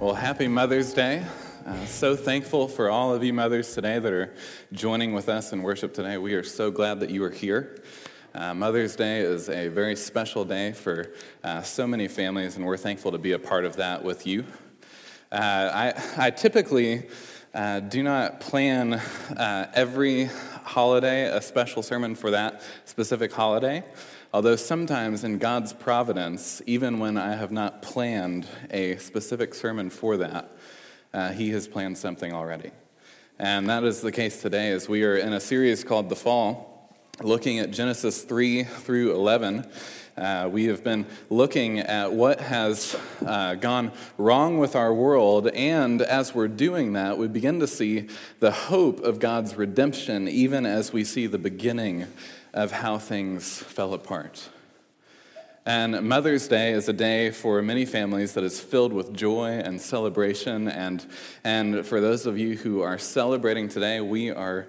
Well, happy Mother's Day. So thankful for all of you mothers today that are joining with us in worship today. We are so glad that you are here. Mother's Day is a very special day for so many families, and we're thankful to be a part of that with you. I typically do not plan every holiday a special sermon for that specific holiday, although sometimes in God's providence, even when I have not planned a specific sermon for that, He has planned something already. And that is the case today as we are in a series called The Fall, looking at Genesis 3 through 11, we have been looking at what has gone wrong with our world, and as we're doing that, we begin to see the hope of God's redemption, even as we see the beginning of how things fell apart. And Mother's Day is a day for many families that is filled with joy and celebration, and for those of you who are celebrating today, we are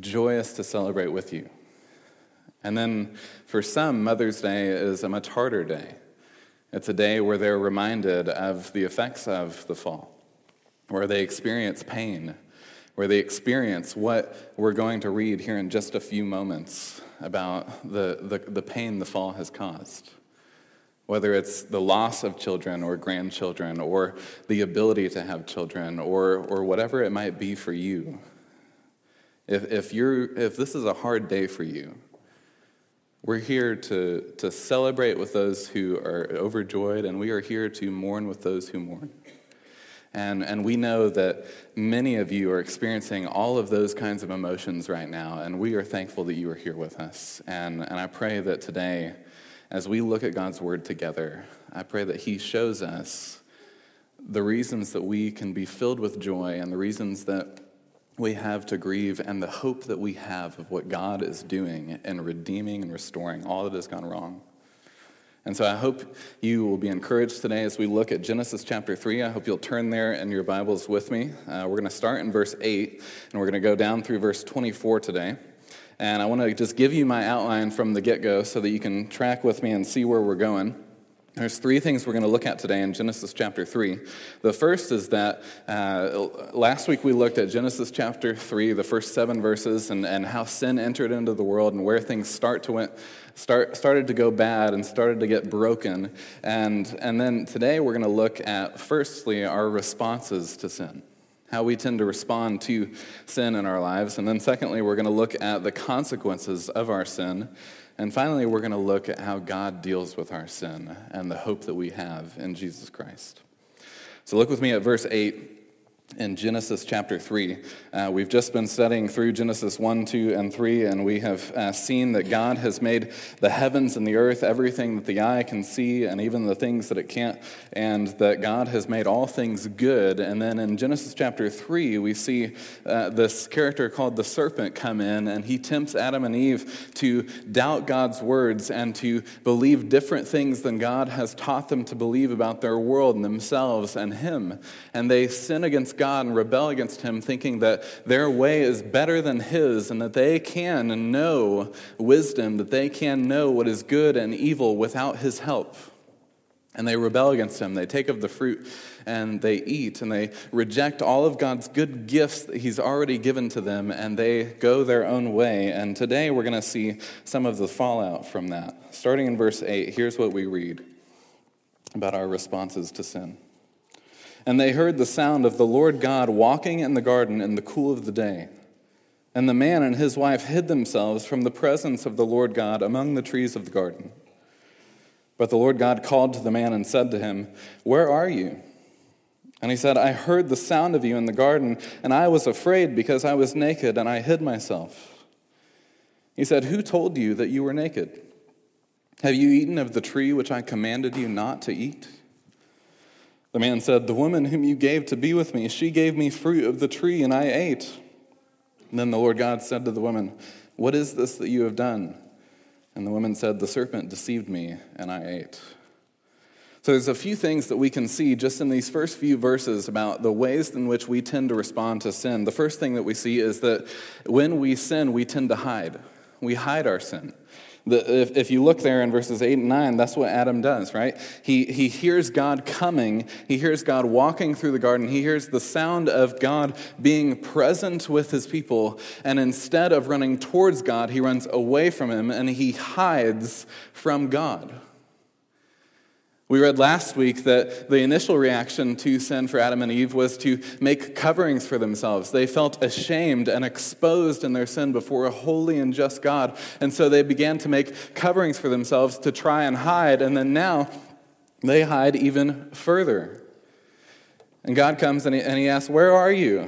joyous to celebrate with you. And then for some, Mother's Day is a much harder day. It's a day where they're reminded of the effects of the fall, where they experience pain, where they experience what we're going to read here in just a few moments about the pain the fall has caused. Whether it's the loss of children or grandchildren or the ability to have children or whatever it might be for you. If this is a hard day for you, we're here to celebrate with those who are overjoyed, and we are here to mourn with those who mourn. And we know that many of you are experiencing all of those kinds of emotions right now, and we are thankful that you are here with us. And I pray that today, as we look at God's word together, I pray that He shows us the reasons that we can be filled with joy and the reasons that we have to grieve, and the hope that we have of what God is doing and redeeming and restoring all that has gone wrong. And so I hope you will be encouraged today as we look at Genesis chapter 3. I hope you'll turn there in your Bibles with me. We're going to start in verse 8, and we're going to go down through verse 24 today. And I want to just give you my outline from the get-go so that you can track with me and see where we're going. There's three things we're going to look at today in Genesis chapter 3. The first is that last week we looked at Genesis chapter 3, the first 7 verses, and how sin entered into the world and where things started to go bad and started to get broken. And then today we're going to look at, firstly, our responses to sin, how we tend to respond to sin in our lives. And then secondly, we're going to look at the consequences of our sin. And finally, we're going to look at how God deals with our sin and the hope that we have in Jesus Christ. So look with me at verse 8 in Genesis chapter 3. We've just been studying through Genesis 1, 2, and 3, and we have seen that God has made the heavens and the earth, everything that the eye can see, and even the things that it can't, and that God has made all things good. And then in Genesis chapter 3, we see this character called the serpent come in, and he tempts Adam and Eve to doubt God's words and to believe different things than God has taught them to believe about their world and themselves and him. And they sin against God and rebel against him, thinking that their way is better than his and that they can know wisdom, that they can know what is good and evil without his help. And they rebel against him. They take of the fruit and they eat, and they reject all of God's good gifts that he's already given to them, and they go their own way. And today we're going to see some of the fallout from that. Starting in verse 8, here's what we read about our responses to sin. And they heard the sound of the Lord God walking in the garden in the cool of the day. And the man and his wife hid themselves from the presence of the Lord God among the trees of the garden. But the Lord God called to the man and said to him, "Where are you?" And he said, "I heard the sound of you in the garden, and I was afraid because I was naked, and I hid myself." He said, "Who told you that you were naked? Have you eaten of the tree which I commanded you not to eat?" The man said, "The woman whom you gave to be with me, she gave me fruit of the tree, and I ate." And then the Lord God said to the woman, "What is this that you have done?" And the woman said, "The serpent deceived me, and I ate." So there's a few things that we can see just in these first few verses about the ways in which we tend to respond to sin. The first thing that we see is that when we sin, we tend to hide. We hide our sin. If you look there in verses 8 and 9, that's what Adam does, right? He hears God coming. He hears God walking through the garden. He hears the sound of God being present with his people. And instead of running towards God, he runs away from him, and he hides from God. We read last week that the initial reaction to sin for Adam and Eve was to make coverings for themselves. They felt ashamed and exposed in their sin before a holy and just God. And so they began to make coverings for themselves to try and hide. And then now they hide even further. And God comes and he asks, "Where are you?"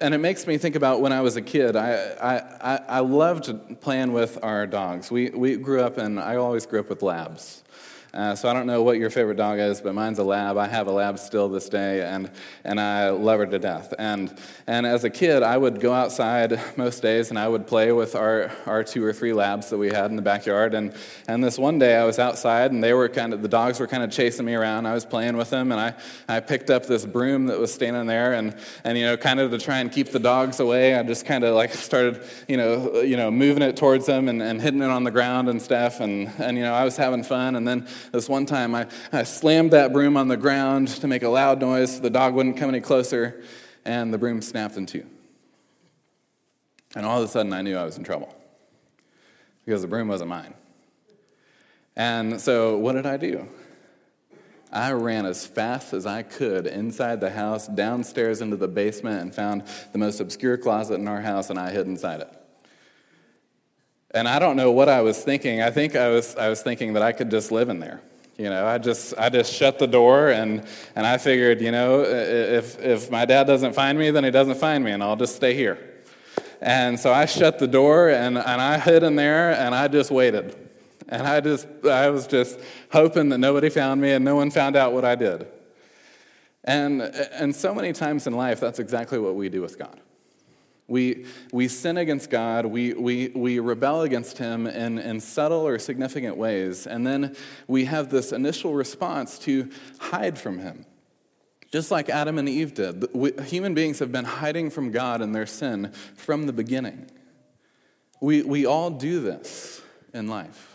And it makes me think about when I was a kid. I loved playing with our dogs. We grew up, and I always grew up with labs. So I don't know what your favorite dog is, but mine's a lab. I have a lab still this day, and I love her to death. And as a kid, I would go outside most days, and I would play with our 2 or 3 labs that we had in the backyard. And this one day, I was outside, and the dogs were kind of chasing me around. I was playing with them, and I picked up this broom that was standing there, and kind of to try and keep the dogs away, I just kind of started moving it towards them and hitting it on the ground and stuff, and I was having fun, and then. This one time, I slammed that broom on the ground to make a loud noise so the dog wouldn't come any closer, and the broom snapped in two. And all of a sudden, I knew I was in trouble because the broom wasn't mine. And so what did I do? I ran as fast as I could inside the house, downstairs into the basement, and found the most obscure closet in our house, and I hid inside it. And I don't know what I was thinking. I think I was thinking that I could just live in there. I just shut the door and I figured, if my dad doesn't find me, then he doesn't find me, and I'll just stay here. And so I shut the door and I hid in there and I just waited. And I was just hoping that nobody found me and no one found out what I did. And so many times in life, that's exactly what we do with God. We sin against God, we rebel against him in subtle or significant ways, and then we have this initial response to hide from him. Just like Adam and Eve did, human beings have been hiding from God and their sin from the beginning. We all do this in life.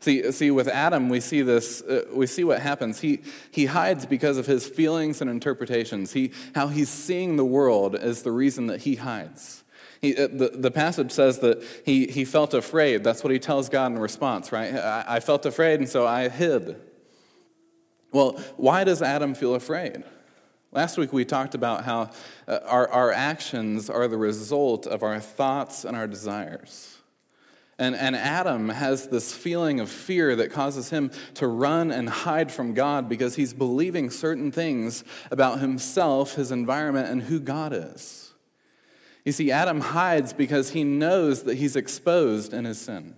See, with Adam, we see this. We see what happens. He hides because of his feelings and interpretations. How he's seeing the world is the reason that he hides. The passage says that he felt afraid. That's what he tells God in response, right? I felt afraid, and so I hid. Well, why does Adam feel afraid? Last week we talked about how our actions are the result of our thoughts and our desires. And Adam has this feeling of fear that causes him to run and hide from God because he's believing certain things about himself, his environment, and who God is. You see, Adam hides because he knows that he's exposed in his sin.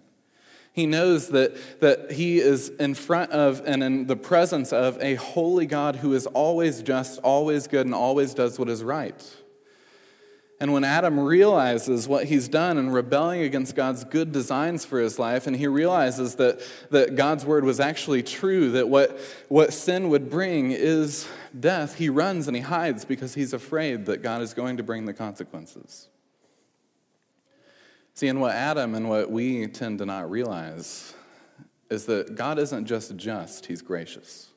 He knows that he is in front of and in the presence of a holy God who is always just, always good, and always does what is right. And when Adam realizes what he's done in rebelling against God's good designs for his life, and he realizes that God's word was actually true, that what sin would bring is death, he runs and he hides because he's afraid that God is going to bring the consequences. See, and what Adam and what we tend to not realize is that God isn't just he's gracious.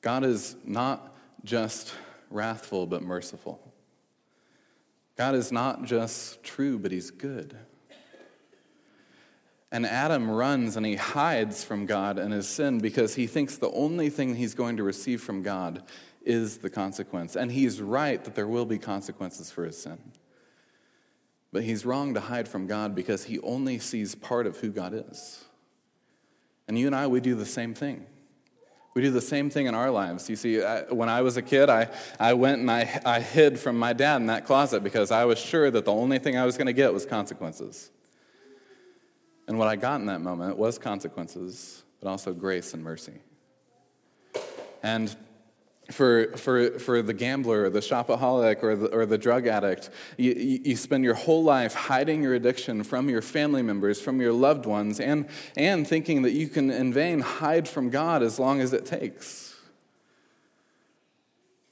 God is not just wrathful, but merciful. God is not just true, but he's good. And Adam runs and he hides from God and his sin because he thinks the only thing he's going to receive from God is the consequence. And he's right that there will be consequences for his sin. But he's wrong to hide from God because he only sees part of who God is. And you and I, we do the same thing. We do the same thing in our lives. You see, when I was a kid, I went and I hid from my dad in that closet because I was sure that the only thing I was going to get was consequences. And what I got in that moment was consequences, but also grace and mercy. And for the gambler, the shopaholic, or the drug addict, you spend your whole life hiding your addiction from your family members, from your loved ones, and thinking that you can in vain hide from God as long as it takes.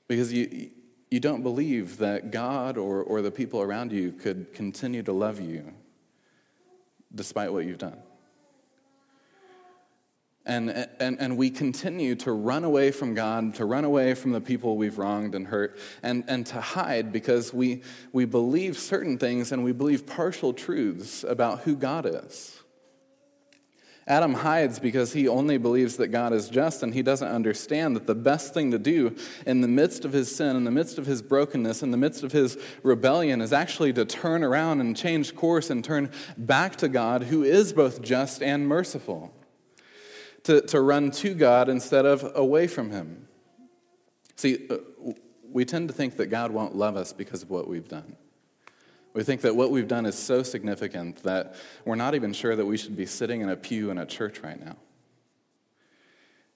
Because you don't believe that God or the people around you could continue to love you despite what you've done. And we continue to run away from God, to run away from the people we've wronged and hurt, and to hide because we believe certain things and we believe partial truths about who God is. Adam hides because he only believes that God is just, and he doesn't understand that the best thing to do in the midst of his sin, in the midst of his brokenness, in the midst of his rebellion is actually to turn around and change course and turn back to God, who is both just and merciful. To run to God instead of away from him. See, we tend to think that God won't love us because of what we've done. We think that what we've done is so significant that we're not even sure that we should be sitting in a pew in a church right now.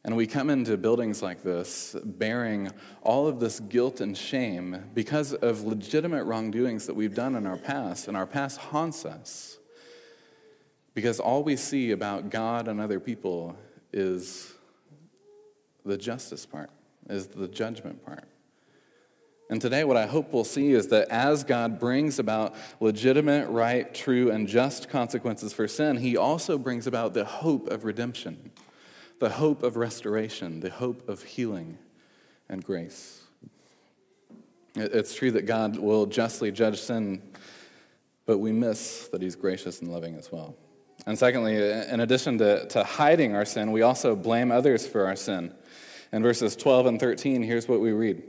And we come into buildings like this bearing all of this guilt and shame because of legitimate wrongdoings that we've done in our past, and our past haunts us because all we see about God and other people is the justice part, is the judgment part. And today what I hope we'll see is that as God brings about legitimate, right, true, and just consequences for sin, he also brings about the hope of redemption, the hope of restoration, the hope of healing and grace. It's true that God will justly judge sin, but we miss that he's gracious and loving as well. And secondly, in addition to hiding our sin, we also blame others for our sin. In verses 12 and 13, here's what we read.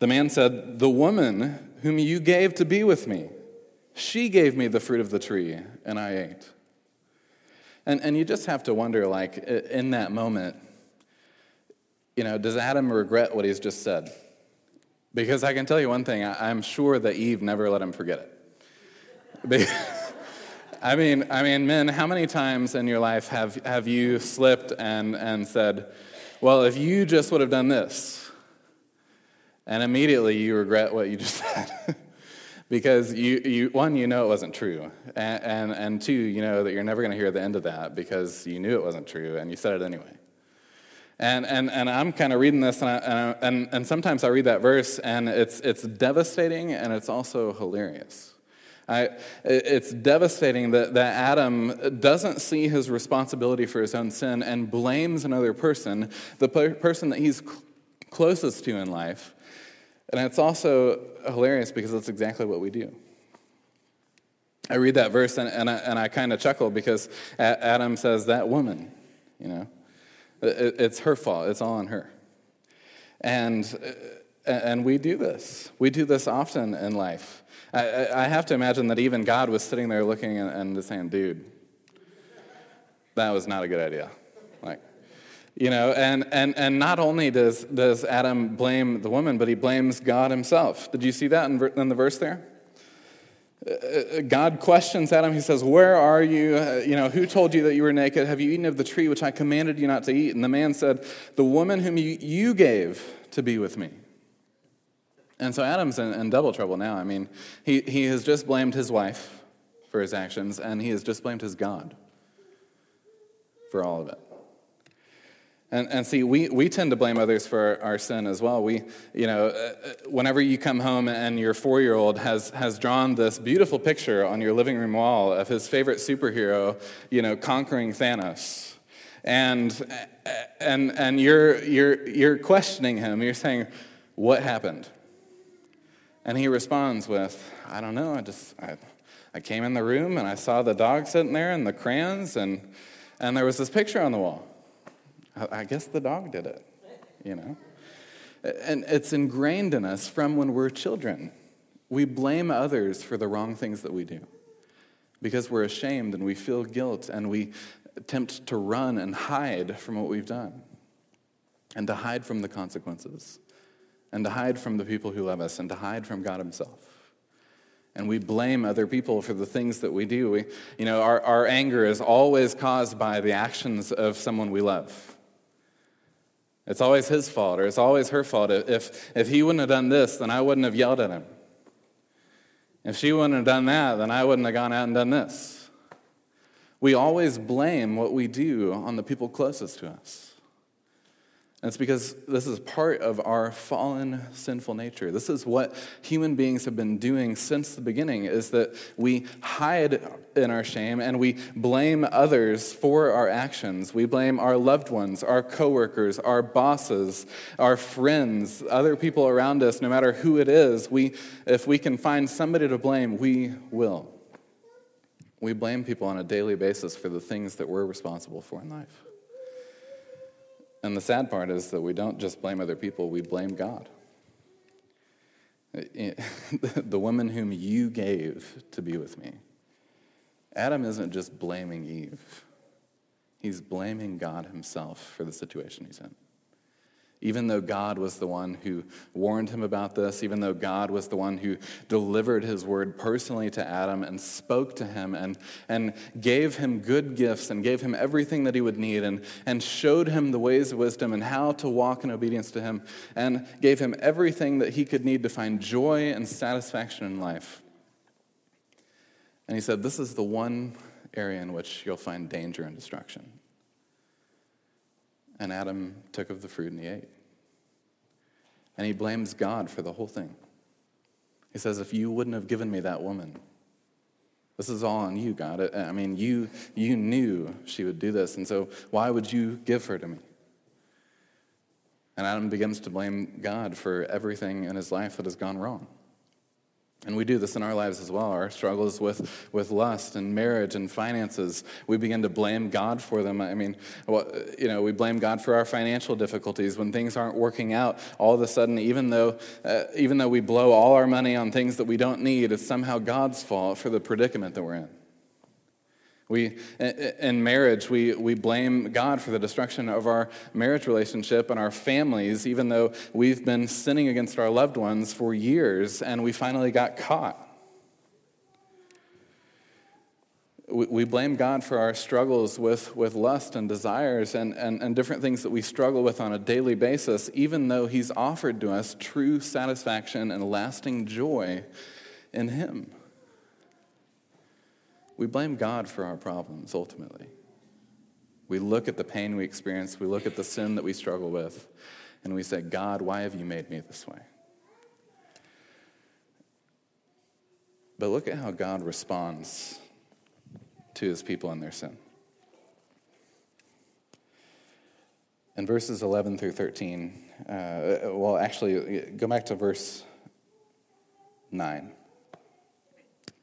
The man said, "The woman whom you gave to be with me, she gave me the fruit of the tree, and I ate." And you just have to wonder, like, in that moment, you know, does Adam regret what he's just said? Because I can tell you one thing, I'm sure that Eve never let him forget it. I mean, men, how many times in your life have you slipped and said, "Well, if you just would have done this," and immediately you regret what you just said because you know it wasn't true, and two, you know that you're never going to hear the end of that because you knew it wasn't true and you said it anyway. And I'm kind of reading this, and sometimes I read that verse, and it's devastating and it's also hilarious. It's devastating that Adam doesn't see his responsibility for his own sin and blames another person, the person that he's closest to in life. And it's also hilarious because that's exactly what we do. I read that verse and I kind of chuckle because Adam says, "That woman, you know, it's her fault. It's all on her." And we do this. We do this often in life. I have to imagine that even God was sitting there looking and saying, "Dude, that was not a good idea." Like, you know, and not only does Adam blame the woman, but he blames God himself. Did you see that in the verse there? God questions Adam. He says, "Where are you? You know, who told you that you were naked? Have you eaten of the tree which I commanded you not to eat?" And the man said, "The woman whom you gave to be with me." And so Adam's in double trouble now. I mean, he has just blamed his wife for his actions, and he has just blamed his God for all of it. And see, we tend to blame others for our sin as well. We, you know, whenever you come home and your 4-year-old has drawn this beautiful picture on your living room wall of his favorite superhero, you know, conquering Thanos, and you're questioning him. You're saying, "What happened?" And he responds with, "I don't know. I came in the room and I saw the dog sitting there and the crayons and there was this picture on the wall. I guess the dog did it," you know. And it's ingrained in us from when we're children. We blame others for the wrong things that we do because we're ashamed and we feel guilt and we attempt to run and hide from what we've done and to hide from the consequences. And to hide from the people who love us, and to hide from God himself. and we blame other people for the things that we do. We, you know, our anger is always caused by the actions of someone we love. It's always his fault, or it's always her fault. If he wouldn't have done this, then I wouldn't have yelled at him. If she wouldn't have done that, then I wouldn't have gone out and done this. We always blame what we do on the people closest to us. And it's because this is part of our fallen, sinful nature. This is what human beings have been doing since the beginning, is that we hide in our shame and we blame others for our actions. We blame our loved ones, our coworkers, our bosses, our friends, other people around us, no matter who it is. If we can find somebody to blame, we will. We blame people on a daily basis for the things that we're responsible for in life. And the sad part is that we don't just blame other people, we blame God. The woman whom you gave to be with me. Adam isn't just blaming Eve. He's blaming God himself for the situation he's in. Even though God was the one who warned him about this, even though God was the one who delivered his word personally to Adam and spoke to him and gave him good gifts and gave him everything that he would need and showed him the ways of wisdom and how to walk in obedience to him and gave him everything that he could need to find joy and satisfaction in life. And he said, this is the one area in which you'll find danger and destruction. And Adam took of the fruit and he ate. And he blames God for the whole thing. He says, if you wouldn't have given me that woman, this is all on you, God. I mean, you knew she would do this, and so why would you give her to me? And Adam begins to blame God for everything in his life that has gone wrong. And we do this in our lives as well. Our struggles with lust and marriage and finances, we begin to blame God for them. I mean, we blame God for our financial difficulties when things aren't working out. All of a sudden, even though we blow all our money on things that we don't need, it's somehow God's fault for the predicament that we're in. In marriage, we blame God for the destruction of our marriage relationship and our families, even though we've been sinning against our loved ones for years and we finally got caught. We blame God for our struggles with lust and desires and different things that we struggle with on a daily basis, even though he's offered to us true satisfaction and lasting joy in him. We blame God for our problems, ultimately. We look at the pain we experience, we look at the sin that we struggle with, and we say, God, why have you made me this way? But look at how God responds to his people in their sin. In verses 11 through 13, go back to verse 9.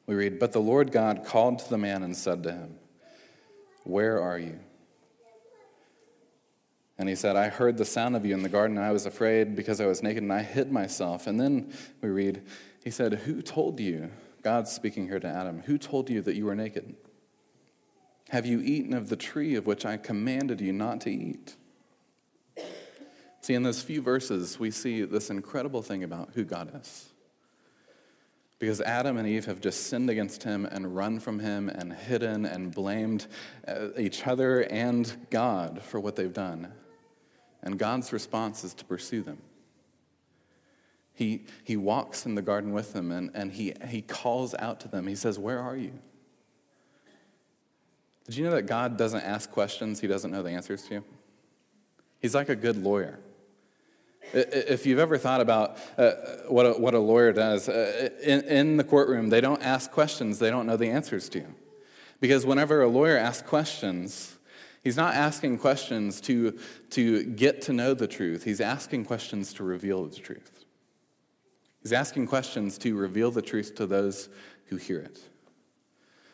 We read, but the Lord God called to the man and said to him, where are you? And he said, I heard the sound of you in the garden, and I was afraid because I was naked, and I hid myself. And then we read, he said, who told you, God speaking here to Adam, who told you that you were naked? Have you eaten of the tree of which I commanded you not to eat? See, in those few verses, we see this incredible thing about who God is. Because Adam and Eve have just sinned against him and run from him and hidden and blamed each other and God for what they've done. And God's response is to pursue them. He walks in the garden with them and he calls out to them. He says, where are you? Did you know that God doesn't ask questions he doesn't know the answers to? He's like a good lawyer. If you've ever thought about what a lawyer does, in the courtroom, they don't ask questions they don't know the answers to. Because whenever a lawyer asks questions, he's not asking questions to get to know the truth. He's asking questions to reveal the truth. He's asking questions to reveal the truth to those who hear it.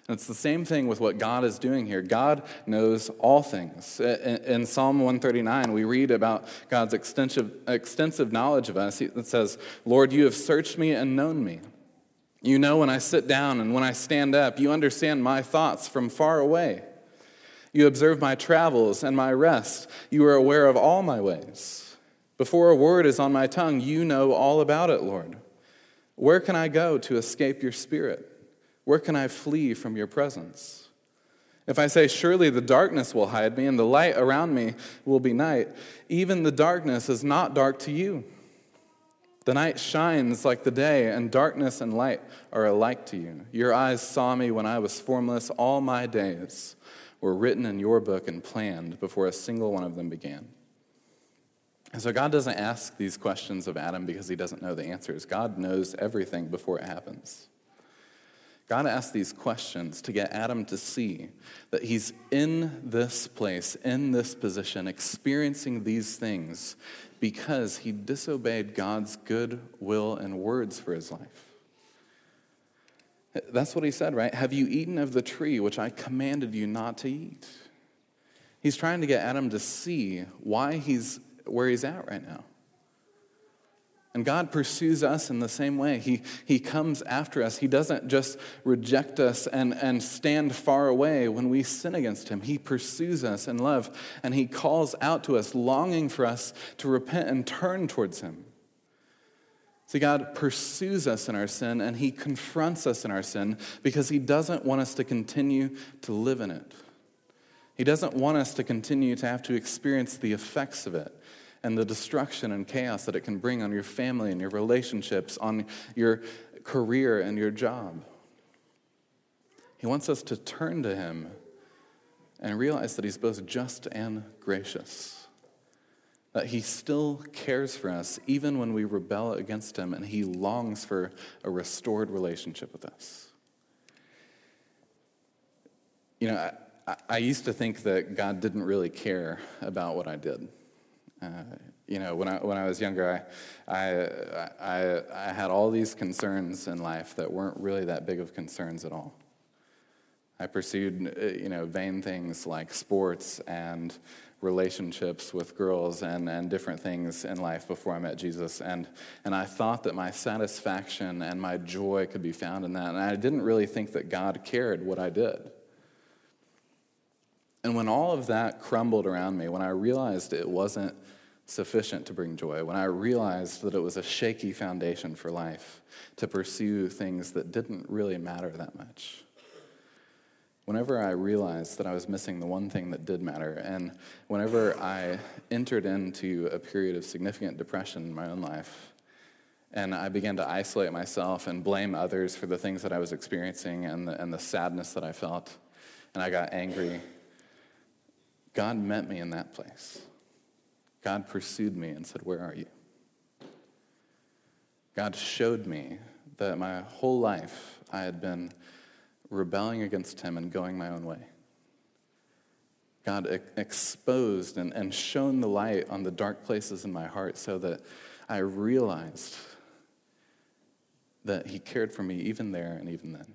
And it's the same thing with what God is doing here. God knows all things. In Psalm 139, we read about God's extensive knowledge of us. It says, Lord, you have searched me and known me. You know when I sit down and when I stand up. You understand my thoughts from far away. You observe my travels and my rest. You are aware of all my ways. Before a word is on my tongue, you know all about it, Lord. Where can I go to escape your spirit? Where can I flee from your presence? If I say, surely the darkness will hide me, and the light around me will be night, even the darkness is not dark to you. The night shines like the day, and darkness and light are alike to you. Your eyes saw me when I was formless. All my days were written in your book and planned before a single one of them began. And so God doesn't ask these questions of Adam because he doesn't know the answers. God knows everything before it happens. God asks these questions to get Adam to see that he's in this place, in this position, experiencing these things because he disobeyed God's good will and words for his life. That's what he said, right? Have you eaten of the tree which I commanded you not to eat? He's trying to get Adam to see why he's where he's at right now. And God pursues us in the same way. He comes after us. He doesn't just reject us and stand far away when we sin against him. He pursues us in love, and he calls out to us, longing for us to repent and turn towards him. See, God pursues us in our sin, and he confronts us in our sin because he doesn't want us to continue to live in it. He doesn't want us to continue to have to experience the effects of it, and the destruction and chaos that it can bring on your family and your relationships, on your career and your job. He wants us to turn to him and realize that he's both just and gracious, that he still cares for us even when we rebel against him, and he longs for a restored relationship with us. You know, I used to think that God didn't really care about what I did. You know, when I was younger, I had all these concerns in life that weren't really that big of concerns at all. I pursued, you know, vain things like sports and relationships with girls and different things in life before I met Jesus, and I thought that my satisfaction and my joy could be found in that, and I didn't really think that God cared what I did. And when all of that crumbled around me, when I realized it wasn't sufficient to bring joy, when I realized that it was a shaky foundation for life to pursue things that didn't really matter that much, whenever I realized that I was missing the one thing that did matter, and whenever I entered into a period of significant depression in my own life, and I began to isolate myself and blame others for the things that I was experiencing and the sadness that I felt, and I got angry, God met me in that place. God pursued me and said, where are you? God showed me that my whole life I had been rebelling against him and going my own way. God exposed and shone the light on the dark places in my heart so that I realized that he cared for me even there and even then.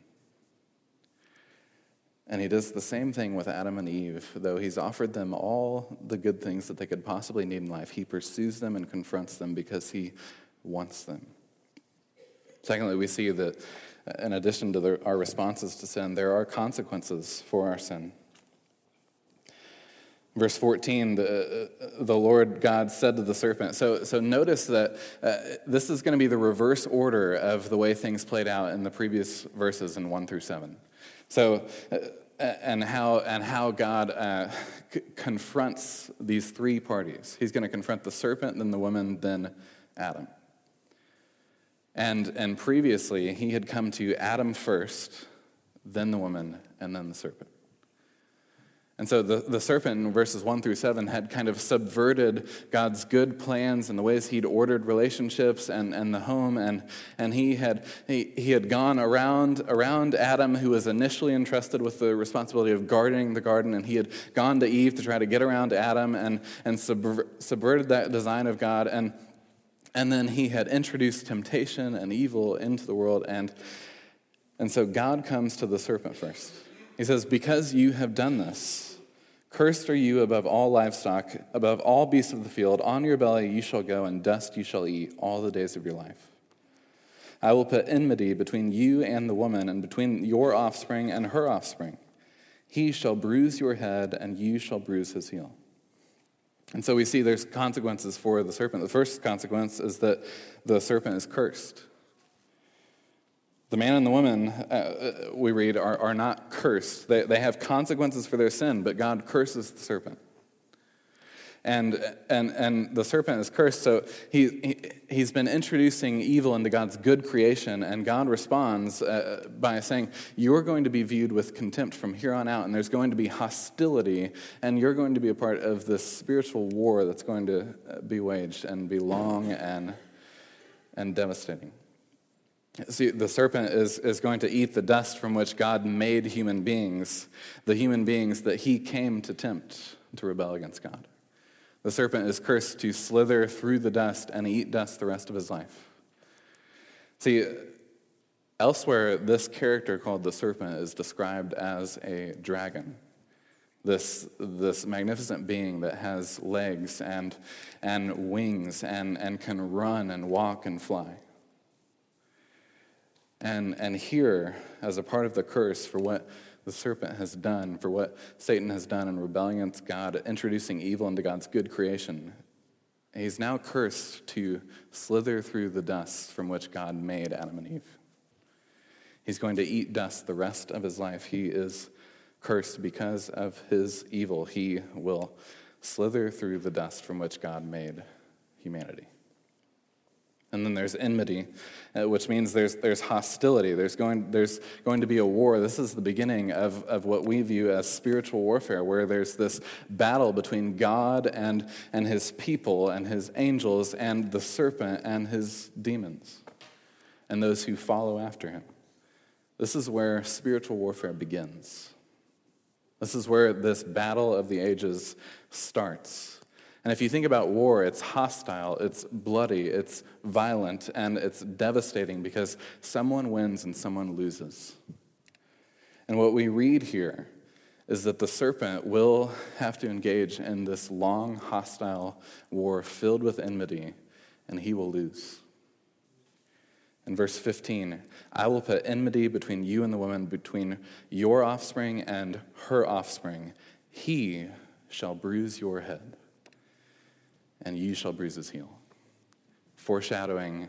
And he does the same thing with Adam and Eve. Though he's offered them all the good things that they could possibly need in life, he pursues them and confronts them because he wants them. Secondly, we see that in addition to our responses to sin, there are consequences for our sin. Verse 14, the Lord God said to the serpent, so notice that this is going to be the reverse order of the way things played out in the previous verses in 1 through 7. So, and how God confronts these three parties. He's going to confront the serpent, then the woman, then Adam. And previously, he had come to Adam first, then the woman, and then the serpent. And so the serpent in verses 1 through 7 had kind of subverted God's good plans and the ways he'd ordered relationships and the home. And he had gone around Adam, who was initially entrusted with the responsibility of guarding the garden. And he had gone to Eve to try to get around Adam and subverted that design of God. And then he had introduced temptation and evil into the world. And so God comes to the serpent first. He says, because you have done this, cursed are you above all livestock, above all beasts of the field. On your belly you shall go, and dust you shall eat all the days of your life. I will put enmity between you and the woman, and between your offspring and her offspring. He shall bruise your head, and you shall bruise his heel. And so we see there's consequences for the serpent. The first consequence is that the serpent is cursed. The man and the woman, we read, are not cursed. They have consequences for their sin, but God curses the serpent. And the serpent is cursed, so he's been introducing evil into God's good creation, and God responds by saying, you're going to be viewed with contempt from here on out, and there's going to be hostility, and you're going to be a part of this spiritual war that's going to be waged and be long and devastating. See, the serpent is going to eat the dust from which God made human beings, the human beings that he came to tempt to rebel against God. The serpent is cursed to slither through the dust and eat dust the rest of his life. See, elsewhere, this character called the serpent is described as a dragon, this magnificent being that has legs and wings and can run and walk and fly. And here, as a part of the curse for what the serpent has done, for what Satan has done in rebelling against God, introducing evil into God's good creation, he's now cursed to slither through the dust from which God made Adam and Eve. He's going to eat dust the rest of his life. He is cursed because of his evil. He will slither through the dust from which God made humanity. And then there's enmity, which means there's hostility. There's going to be a war. This is the beginning of what we view as spiritual warfare, where there's this battle between God and his people and his angels and the serpent and his demons and those who follow after him. This is where spiritual warfare begins. This is where this battle of the ages starts. And if you think about war, it's hostile, it's bloody, it's violent, and it's devastating because someone wins and someone loses. And what we read here is that the serpent will have to engage in this long, hostile war filled with enmity, and he will lose. In verse 15, I will put enmity between you and the woman, between your offspring and her offspring. He shall bruise your head, and you shall bruise his heel, foreshadowing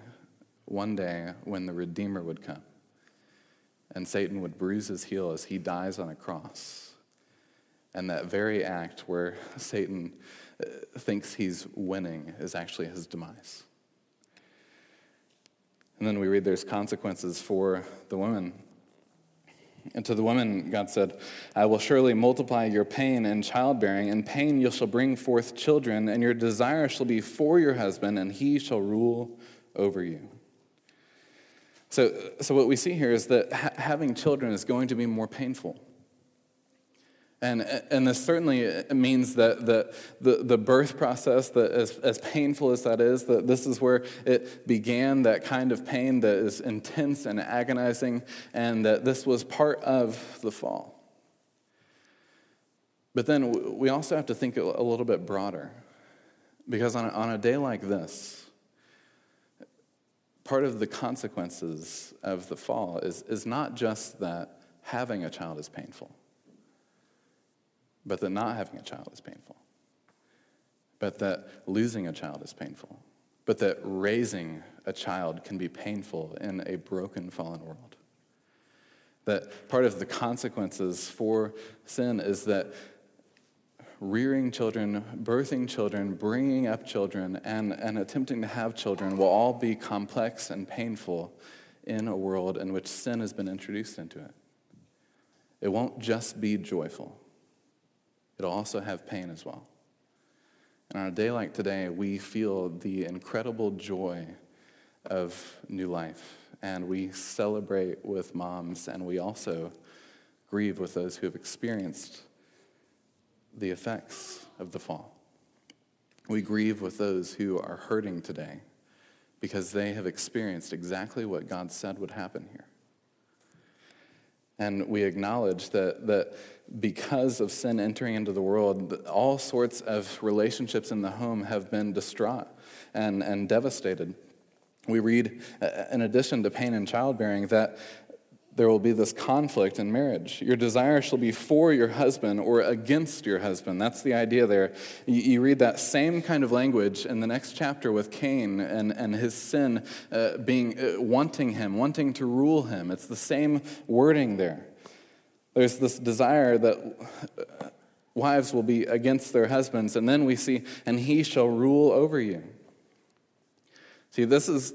one day when the Redeemer would come, and Satan would bruise his heel as he dies on a cross. And that very act where Satan thinks he's winning is actually his demise. And then we read there's consequences for the woman. And to the woman, God said, I will surely multiply your pain and childbearing. In pain you shall bring forth children, and your desire shall be for your husband, and he shall rule over you. So what we see here is that having children is going to be more painful. And this certainly means that the birth process, that as painful as that is, that this is where it began, that kind of pain that is intense and agonizing, and that this was part of the fall. But then we also have to think a little bit broader, because on a day like this, part of the consequences of the fall is not just that having a child is painful, but that not having a child is painful, but that losing a child is painful, but that raising a child can be painful in a broken, fallen world. That part of the consequences for sin is that rearing children, birthing children, bringing up children, and attempting to have children will all be complex and painful in a world in which sin has been introduced into it. It won't just be joyful. It'll also have pain as well. And on a day like today, we feel the incredible joy of new life, and we celebrate with moms, and we also grieve with those who have experienced the effects of the fall. We grieve with those who are hurting today because they have experienced exactly what God said would happen here. And we acknowledge that because of sin entering into the world, all sorts of relationships in the home have been distraught and devastated. We read, in addition to pain and childbearing, that there will be this conflict in marriage. Your desire shall be for your husband or against your husband. That's the idea there. You read that same kind of language in the next chapter with Cain and his sin wanting him, wanting to rule him. It's the same wording there. There's this desire that wives will be against their husbands, and then we see, and he shall rule over you. See, this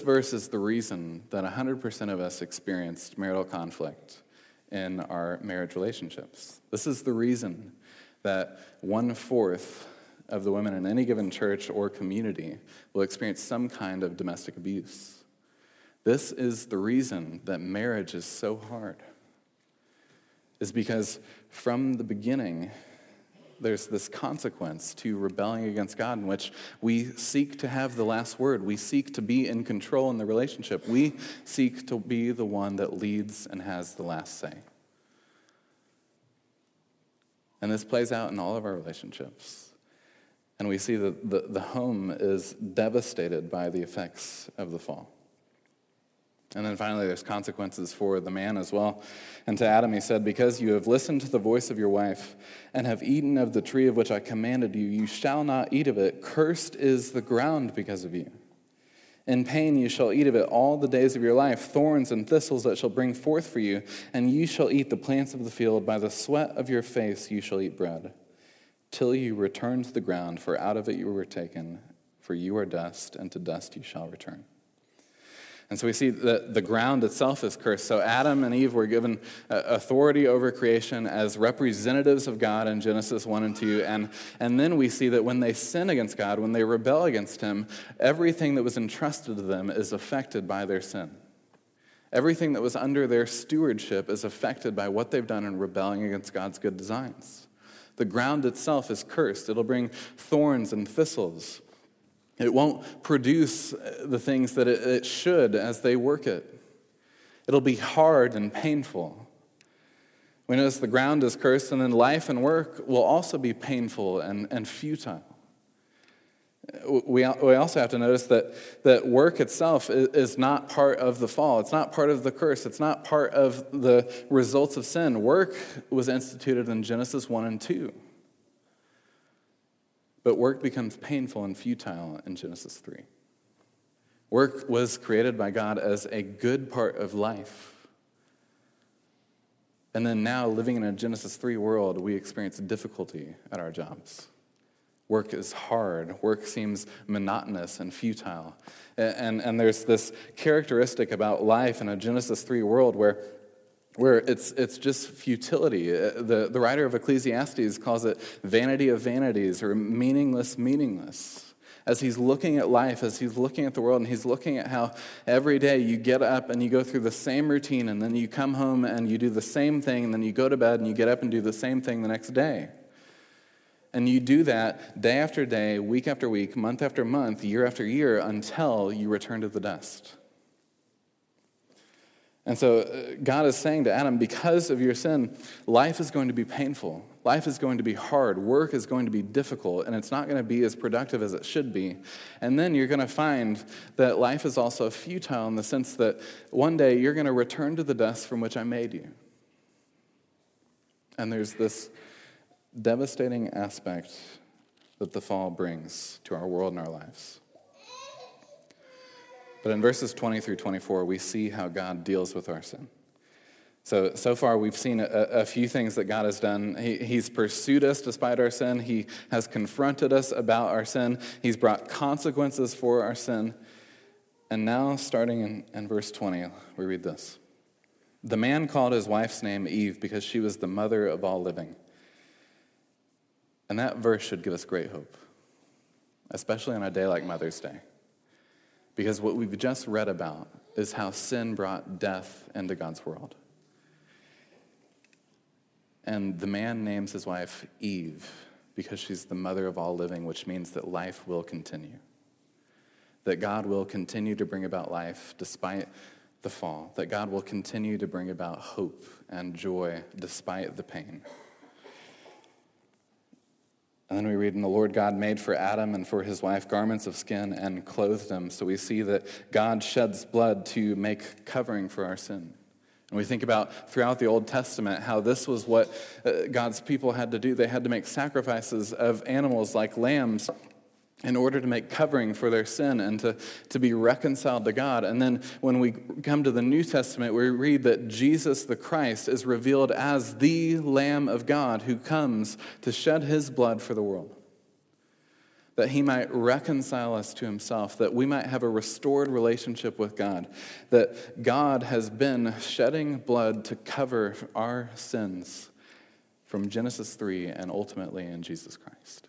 verse is the reason that 100% of us experienced marital conflict in our marriage relationships. This is the reason that 1/4 of the women in any given church or community will experience some kind of domestic abuse. This is the reason that marriage is so hard, is because from the beginning, there's this consequence to rebelling against God in which we seek to have the last word. We seek to be in control in the relationship. We seek to be the one that leads and has the last say. And this plays out in all of our relationships. And we see that the home is devastated by the effects of the fall. And then finally, there's consequences for the man as well. And to Adam he said, "Because you have listened to the voice of your wife and have eaten of the tree of which I commanded you, you shall not eat of it. Cursed is the ground because of you. In pain you shall eat of it all the days of your life, thorns and thistles that shall bring forth for you, and you shall eat the plants of the field. By the sweat of your face you shall eat bread, till you return to the ground, for out of it you were taken, for you are dust, and to dust you shall return." And so we see that the ground itself is cursed. So Adam and Eve were given authority over creation as representatives of God in Genesis 1 and 2. And then we see that when they sin against God, when they rebel against him, everything that was entrusted to them is affected by their sin. Everything that was under their stewardship is affected by what they've done in rebelling against God's good designs. The ground itself is cursed. It'll bring thorns and thistles. It won't produce the things that it should as they work it. It'll be hard and painful. We notice the ground is cursed, and then life and work will also be painful and futile. We also have to notice that work itself is not part of the fall. It's not part of the curse. It's not part of the results of sin. Work was instituted in Genesis 1 and 2. But work becomes painful and futile in Genesis 3. Work was created by God as a good part of life. And then now, living in a Genesis 3 world, we experience difficulty at our jobs. Work is hard. Work seems monotonous and futile. And there's this characteristic about life in a Genesis 3 world where it's just futility. The writer of Ecclesiastes calls it vanity of vanities, or meaningless. As he's looking at life, as he's looking at the world, and he's looking at how every day you get up and you go through the same routine, and then you come home and you do the same thing, and then you go to bed and you get up and do the same thing the next day. And you do that day after day, week after week, month after month, year after year, until you return to the dust. And so God is saying to Adam, because of your sin, life is going to be painful. Life is going to be hard. Work is going to be difficult, and it's not going to be as productive as it should be. And then you're going to find that life is also futile in the sense that one day you're going to return to the dust from which I made you. And there's this devastating aspect that the fall brings to our world and our lives. But in verses 20 through 24, we see how God deals with our sin. So far, we've seen a few things that God has done. He's pursued us despite our sin. He has confronted us about our sin. He's brought consequences for our sin. And now, starting in verse 20, we read this. The man called his wife's name Eve because she was the mother of all living. And that verse should give us great hope, especially on a day like Mother's Day. Because what we've just read about is how sin brought death into God's world. And the man names his wife Eve because she's the mother of all living, which means that life will continue. That God will continue to bring about life despite the fall. That God will continue to bring about hope and joy despite the pain. And then we read, and the Lord God made for Adam and for his wife garments of skin and clothed them. So we see that God sheds blood to make covering for our sin. And we think about throughout the Old Testament how this was what God's people had to do. They had to make sacrifices of animals like lambs in order to make covering for their sin and to be reconciled to God. And then when we come to the New Testament, we read that Jesus the Christ is revealed as the Lamb of God who comes to shed his blood for the world, that he might reconcile us to himself, that we might have a restored relationship with God, that God has been shedding blood to cover our sins from Genesis 3 and ultimately in Jesus Christ.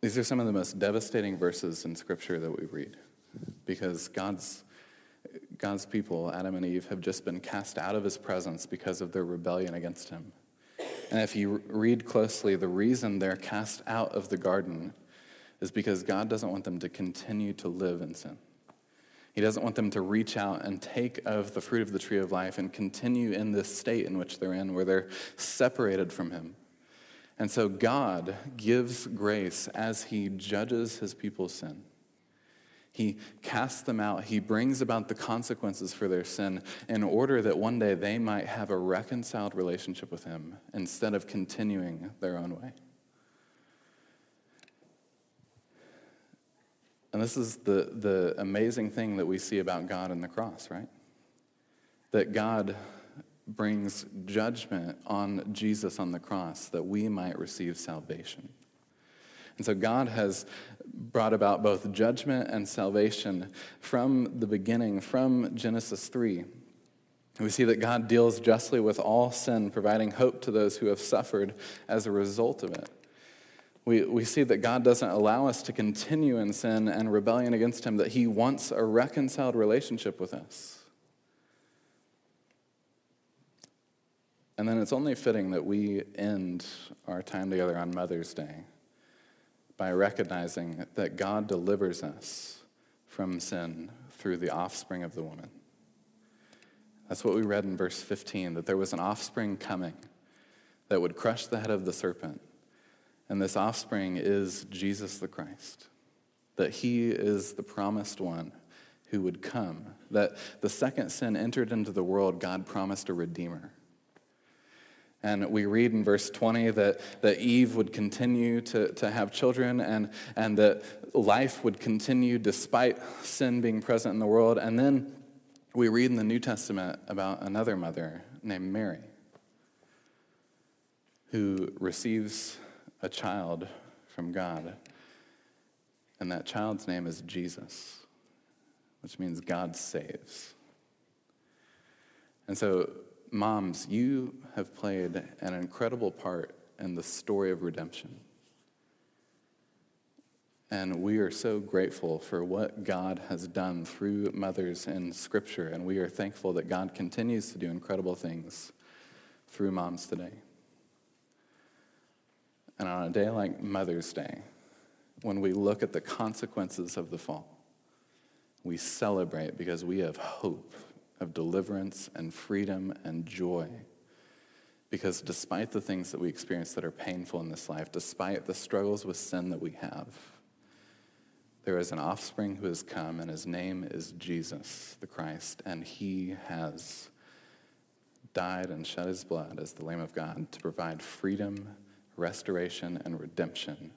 These are some of the most devastating verses in Scripture that we read, because God's people, Adam and Eve, have just been cast out of his presence because of their rebellion against him. And if you read closely, the reason they're cast out of the garden is because God doesn't want them to continue to live in sin. He doesn't want them to reach out and take of the fruit of the tree of life and continue in this state in which they're in, where they're separated from him. And so God gives grace as he judges his people's sin. He casts them out. He brings about the consequences for their sin in order that one day they might have a reconciled relationship with him instead of continuing their own way. And this is the amazing thing that we see about God in the cross, right? That God brings judgment on Jesus on the cross that we might receive salvation. And so God has brought about both judgment and salvation from the beginning, from Genesis 3. We see that God deals justly with all sin, providing hope to those who have suffered as a result of it. We see that God doesn't allow us to continue in sin and rebellion against him, that he wants a reconciled relationship with us. And then it's only fitting that we end our time together on Mother's Day by recognizing that God delivers us from sin through the offspring of the woman. That's what we read in verse 15, that there was an offspring coming that would crush the head of the serpent. And this offspring is Jesus the Christ, that he is the promised one who would come, that the second sin entered into the world, God promised a redeemer. And we read in verse 20 that Eve would continue to have children and that life would continue despite sin being present in the world. And then we read in the New Testament about another mother named Mary who receives a child from God. And that child's name is Jesus, which means God saves. And so, moms, you have played an incredible part in the story of redemption. And we are so grateful for what God has done through mothers in Scripture, and we are thankful that God continues to do incredible things through moms today. And on a day like Mother's Day, when we look at the consequences of the fall, we celebrate because we have hope of deliverance and freedom and joy. Because despite the things that we experience that are painful in this life, despite the struggles with sin that we have, there is an offspring who has come, and his name is Jesus the Christ, and he has died and shed his blood as the Lamb of God to provide freedom, restoration, and redemption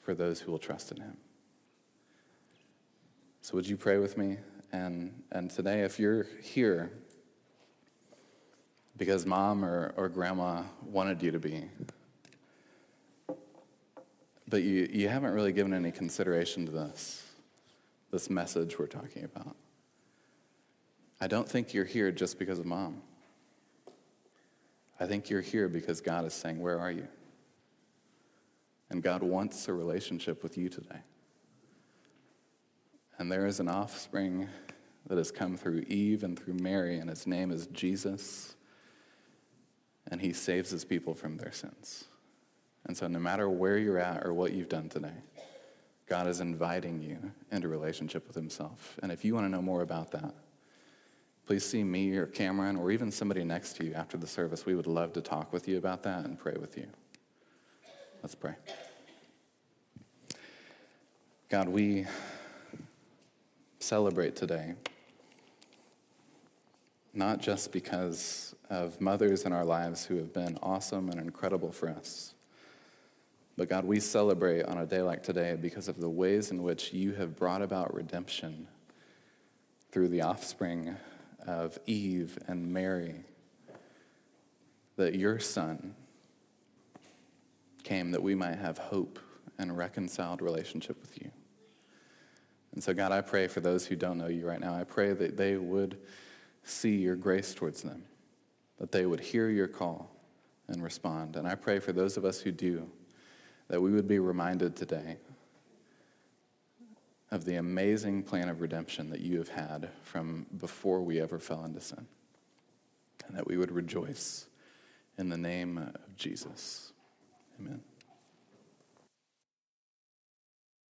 for those who will trust in him. So would you pray with me? And today, if you're here because mom or grandma wanted you to be, but you haven't really given any consideration to this message we're talking about, I don't think you're here just because of mom. I think you're here because God is saying, "Where are you?" And God wants a relationship with you today. And there is an offspring that has come through Eve and through Mary, and his name is Jesus, and he saves his people from their sins. And so no matter where you're at or what you've done today, God is inviting you into relationship with himself. And if you want to know more about that, please see me or Cameron or even somebody next to you after the service. We would love to talk with you about that and pray with you. Let's pray. God, we celebrate today, not just because of mothers in our lives who have been awesome and incredible for us, but God, we celebrate on a day like today because of the ways in which you have brought about redemption through the offspring of Eve and Mary, that your Son came that we might have hope and reconciled relationship with you. And so, God, I pray for those who don't know you right now. I pray that they would see your grace towards them, that they would hear your call and respond. And I pray for those of us who do, that we would be reminded today of the amazing plan of redemption that you have had from before we ever fell into sin, and that we would rejoice in the name of Jesus. Amen.